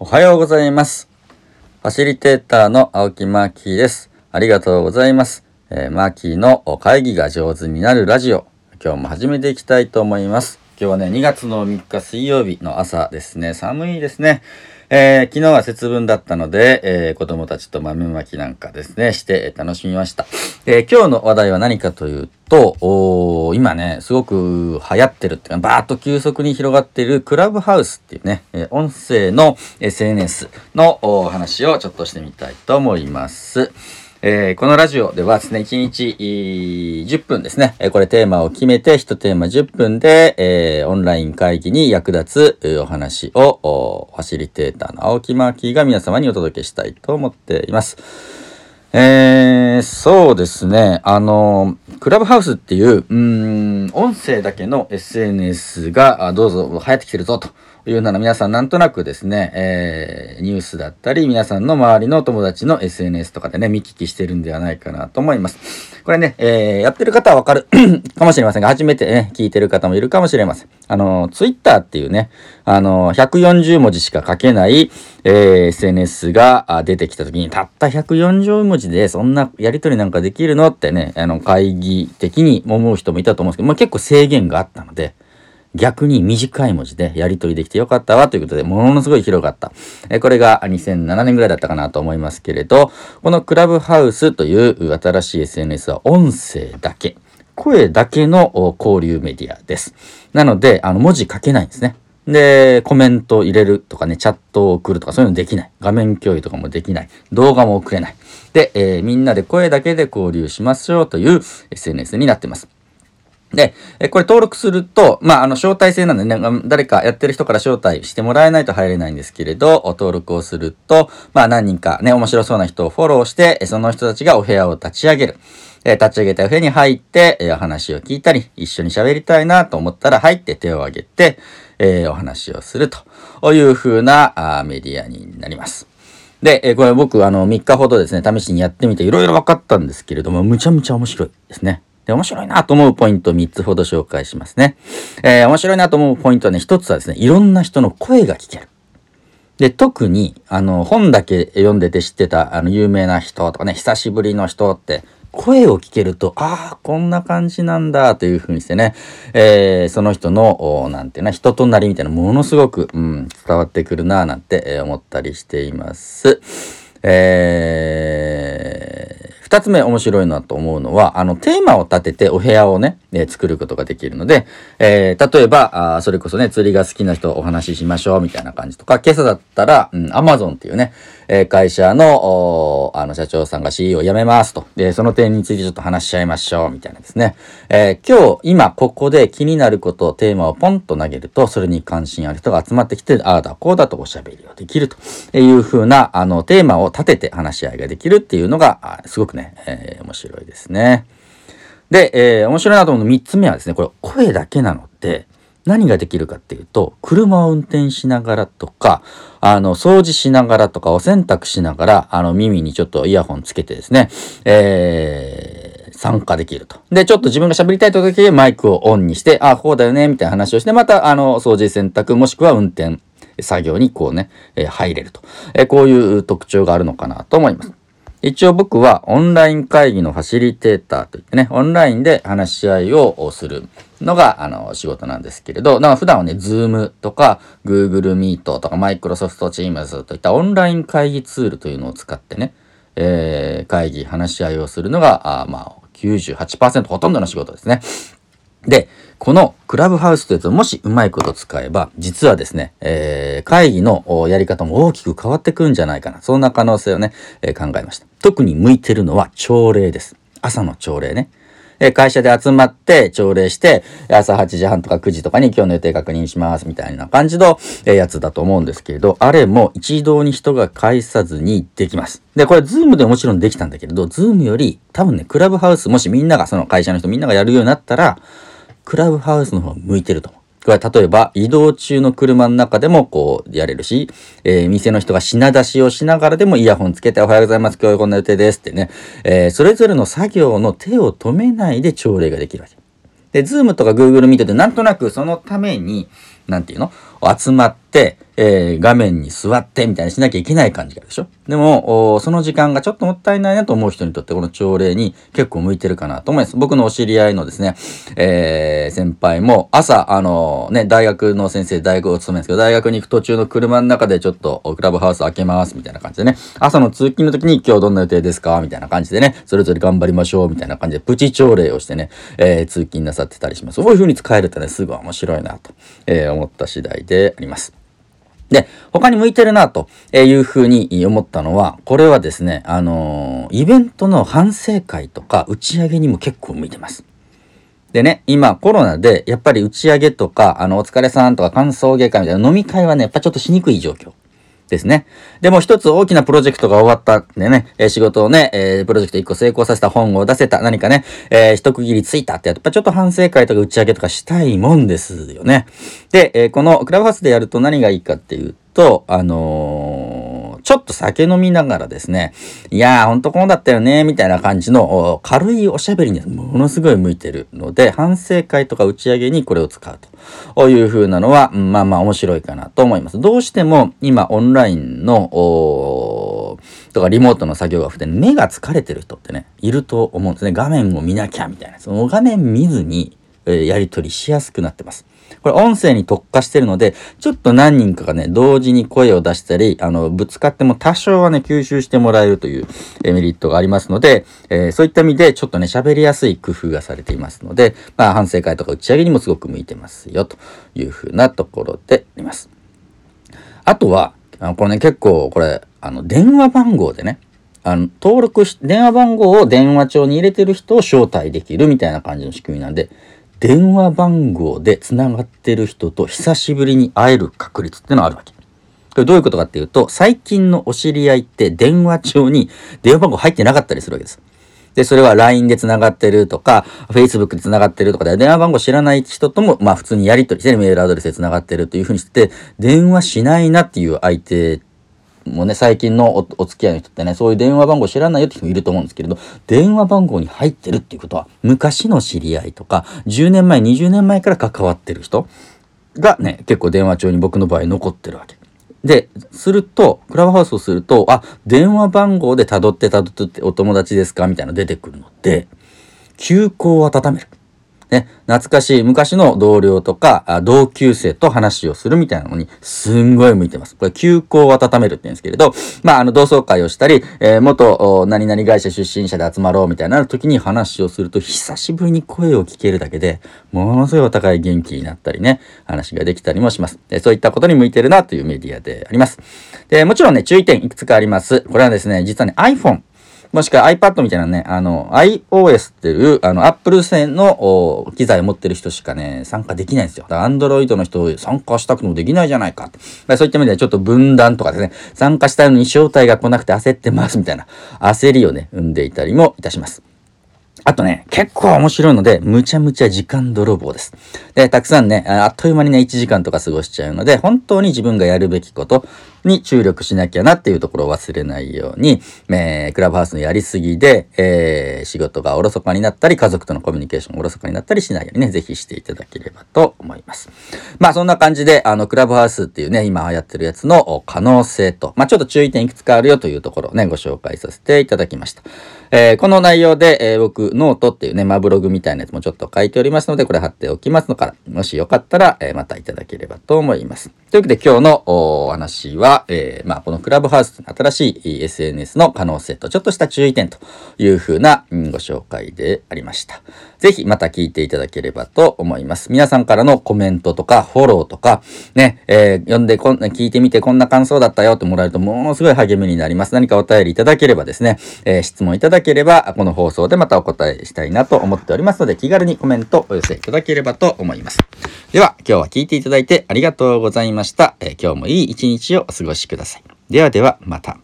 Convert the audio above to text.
おはようございます。ファシリテーターの青木マーキーです。ありがとうございます。マーキーの会議が上手になるラジオ、今日も始めていきたいと思います。今日はね、2月の3日水曜日の朝ですね。寒いですね。昨日は節分だったので、子供たちと豆まきなんかですね、して楽しみました。今日の話題は何かというと、今ね、すごく流行ってるっていうか、バーッと急速に広がっているクラブハウスっていうね、音声の SNS の話をちょっとしてみたいと思います。このラジオではですね、1日10分ですね、これテーマを決めて、1テーマ10分で、オンライン会議に役立つお話をファシリテーターの青木マーキーが皆様にお届けしたいと思っています。そうですね、クラブハウスっていう、音声だけの SNS がどうぞ流行ってきてるぞというなら、皆さんなんとなくですね、ニュースだったり、皆さんの周りの友達の SNS とかでね、見聞きしてるんではないかなと思います。これね、やってる方はわかるかもしれませんが、初めてね、聞いてる方もいるかもしれません。Twitter っていうね、140文字しか書けない、SNS が出てきた時に、たった140文字でそんなやりとりなんかできるのってね、会議的に思う人もいたと思うんですけど、まあ、結構制限があったので、逆に短い文字でやり取りできてよかったわということで、ものすごい広がった。これが2007年ぐらいだったかなと思いますけれど、このクラブハウスという新しい SNS は音声だけ、声だけの交流メディアです。なので、文字書けないんですね。で、コメントを入れるとかね、チャットを送るとか、そういうのできない。画面共有とかもできない。動画も送れない。で、みんなで声だけで交流しましょうという SNS になっています。で、これ登録すると、まあ、招待制なんでね、誰かやってる人から招待してもらえないと入れないんですけれど、登録をすると、まあ、何人かね、面白そうな人をフォローして、その人たちがお部屋を立ち上げる。立ち上げたお部屋に入って、お話を聞いたり、一緒に喋りたいなと思ったら入って手を挙げて、お話をするという風なメディアになります。で、これ僕、3日ほどですね、試しにやってみて、いろいろ分かったんですけれども、むちゃむちゃ面白いですね。で、面白いなと思うポイント3つほど紹介しますね。面白いなと思うポイントはね、1つはですね、いろんな人の声が聞ける。で、特に、本だけ読んでて知ってた、有名な人とかね、久しぶりの人って、声を聞けると、ああ、こんな感じなんだ、という風にしてね、その人の、なんていうの、人となりみたいな、ものすごく、伝わってくるな、なんて思ったりしています。2つ目面白いなと思うのは、テーマを立ててお部屋をね、作ることができるので、例えば、それこそね、釣りが好きな人お話ししましょう、みたいな感じとか、今朝だったら、Amazon っていうね、会社の、社長さんが CEO を辞めますと。で、その点についてちょっと話し合いましょう、みたいなですね。今、ここで気になることをテーマをポンと投げると、それに関心ある人が集まってきて、ああだ、こうだとおしゃべりができるという風な、テーマを立てて話し合いができるっていうのが、すごくね、面白いですね。で、面白いなと思うの3つ目はですね、これ声だけなので何ができるかっていうと、車を運転しながらとか、掃除しながらとか、お洗濯しながら、耳にちょっとイヤホンつけてですね、参加できると。で、ちょっと自分が喋りたいときマイクをオンにして、あ、こうだよね、みたいな話をして、また、掃除洗濯もしくは運転作業にこうね、入れると。こういう特徴があるのかなと思います。一応僕はオンライン会議のファシリテーターといってね、オンラインで話し合いをするのが仕事なんですけれど、普段はね、Zoom とか Google Meet とか Microsoft Teams といったオンライン会議ツールというのを使ってね、会議、話し合いをするのが、98% ほとんどの仕事ですね。で、このクラブハウスというと、もしうまいこと使えば、実はですね、会議のやり方も大きく変わってくるんじゃないかな。そんな可能性をね、考えました。特に向いてるのは朝礼です。朝の朝礼ね。会社で集まって朝礼して、朝8時半とか9時とかに今日の予定確認しますみたいな感じのやつだと思うんですけれど、あれも一堂に人が介さずにできます。で、これズームでもちろんできたんだけれど、ズームより多分ね、クラブハウス、もしみんながその会社の人みんながやるようになったら、クラブハウスの方が向いてると思う。これは例えば移動中の車の中でもこうやれるし、店の人が品出しをしながらでもイヤホンつけておはようございます。今日こんな予定ですってね、それぞれの作業の手を止めないで朝礼ができるわけ。で、Zoom とか Google Meet でなんとなくそのために、なんていうの集まって、画面に座ってみたいにしなきゃいけない感じがあるでしょ。でもその時間がちょっともったいないなと思う人にとってこの朝礼に結構向いてるかなと思います。僕のお知り合いのですね、先輩も朝大学の先生、大学を勤めるんですけど、大学に行く途中の車の中でちょっとクラブハウス開けますみたいな感じでね、朝の通勤の時に今日どんな予定ですかみたいな感じでね、それぞれ頑張りましょうみたいな感じでプチ朝礼をしてね、通勤なさってたりします。そういう風に使えるとね、すごい面白いなと、思った次第であります。で、他に向いてるなというふうに思ったのは、これはですね、イベントの反省会とか打ち上げにも結構向いてます。でね、今コロナでやっぱり打ち上げとか、お疲れさんとか歓送迎会みたいな飲み会はね、やっぱちょっとしにくい状況ですね。でも一つ大きなプロジェクトが終わったんでね、仕事をね、プロジェクト一個成功させた、本を出せた、何かね、一区切りついたって、やっぱちょっと反省会とか打ち上げとかしたいもんですよね。で、このクラブハウスでやると何がいいかっていうと、ちょっと酒飲みながらですね、いやーほんとこうだったよねみたいな感じの軽いおしゃべりにものすごい向いてるので、反省会とか打ち上げにこれを使うという風なのはまあまあ面白いかなと思います。どうしても今オンラインのとかリモートの作業が増えて目が疲れてる人ってね、いると思うんですね。画面を見なきゃみたいな、その画面見ずにやり取りしやすくなってます。これ音声に特化してるので、ちょっと何人かがね同時に声を出したりぶつかっても多少はね吸収してもらえるというメリットがありますので、そういった意味でちょっとね喋りやすい工夫がされていますので、まあ反省会とか打ち上げにもすごく向いてますよというふうなところであります。あとはこれね、結構これ電話番号でね、登録し、電話番号を電話帳に入れてる人を招待できるみたいな感じの仕組みなんで、電話番号でつながってる人と久しぶりに会える確率ってのがあるわけ。これどういうことかっていうと、最近のお知り合いって電話帳に電話番号入ってなかったりするわけです。で、それは LINE でつながってるとか、Facebook でつながってるとかで、電話番号知らない人とも、まあ普通にやり取りしてる、メールアドレスでつながってるというふうにして、電話しないなっていう相手もうね、最近の お付き合いの人ってね、そういう電話番号知らないよって人もいると思うんですけれど、電話番号に入ってるっていうことは、昔の知り合いとか、10年前、20年前から関わってる人がね、結構電話帳に僕の場合残ってるわけ。で、すると、クラブハウスをすると、あ、電話番号で辿ってお友達ですかみたいなの出てくるので、旧交を温める。ね、懐かしい昔の同僚とか同級生と話をするみたいなのにすんごい向いてます。これ旧交を温めるって言うんですけれど、まあ同窓会をしたり、元何々会社出身者で集まろうみたいな時に話をすると、久しぶりに声を聞けるだけでものすごいお互い元気になったりね、話ができたりもします。そういったことに向いてるなというメディアであります。で、もちろんね注意点いくつかあります。これはですね、実はね iPhoneもしくは iPad みたいなね、iOS っていう、Apple 製の機材を持ってる人しかね、参加できないんですよ。だから Android の人参加したくてもできないじゃないかって。そういった意味ではちょっと分断とかですね、参加したいのに招待が来なくて焦ってますみたいな、焦りをね、生んでいたりもいたします。あとね、結構面白いので、むちゃむちゃ時間泥棒です。で、たくさんね、あっという間にね、1時間とか過ごしちゃうので、本当に自分がやるべきことに注力しなきゃなっていうところを忘れないように、クラブハウスのやりすぎで、仕事がおろそかになったり、家族とのコミュニケーションがおろそかになったりしないようにね、ぜひしていただければと思います。まあ、そんな感じで、クラブハウスっていうね、今やってるやつの可能性と、まあ、ちょっと注意点いくつかあるよというところをね、ご紹介させていただきました。この内容で、僕、ノートっていうね、まあ、ブログみたいなやつもちょっと書いておりますので、これ貼っておきますのから、もしよかったら、またいただければと思います。というわけで今日のお話は、まあ、このクラブハウスの新しい SNS の可能性とちょっとした注意点というふうなご紹介でありました。ぜひまた聞いていただければと思います。皆さんからのコメントとかフォローとか、ね、読んで聞いてみてこんな感想だったよってもらえるとものすごい励みになります。何かお便りいただければですね、質問いただければこの放送でまたお答えしたいなと思っておりますので、気軽にコメントお寄せいただければと思います。では今日は聞いていただいてありがとうございました。今日もいい一日をお過ごしください。ではではまた。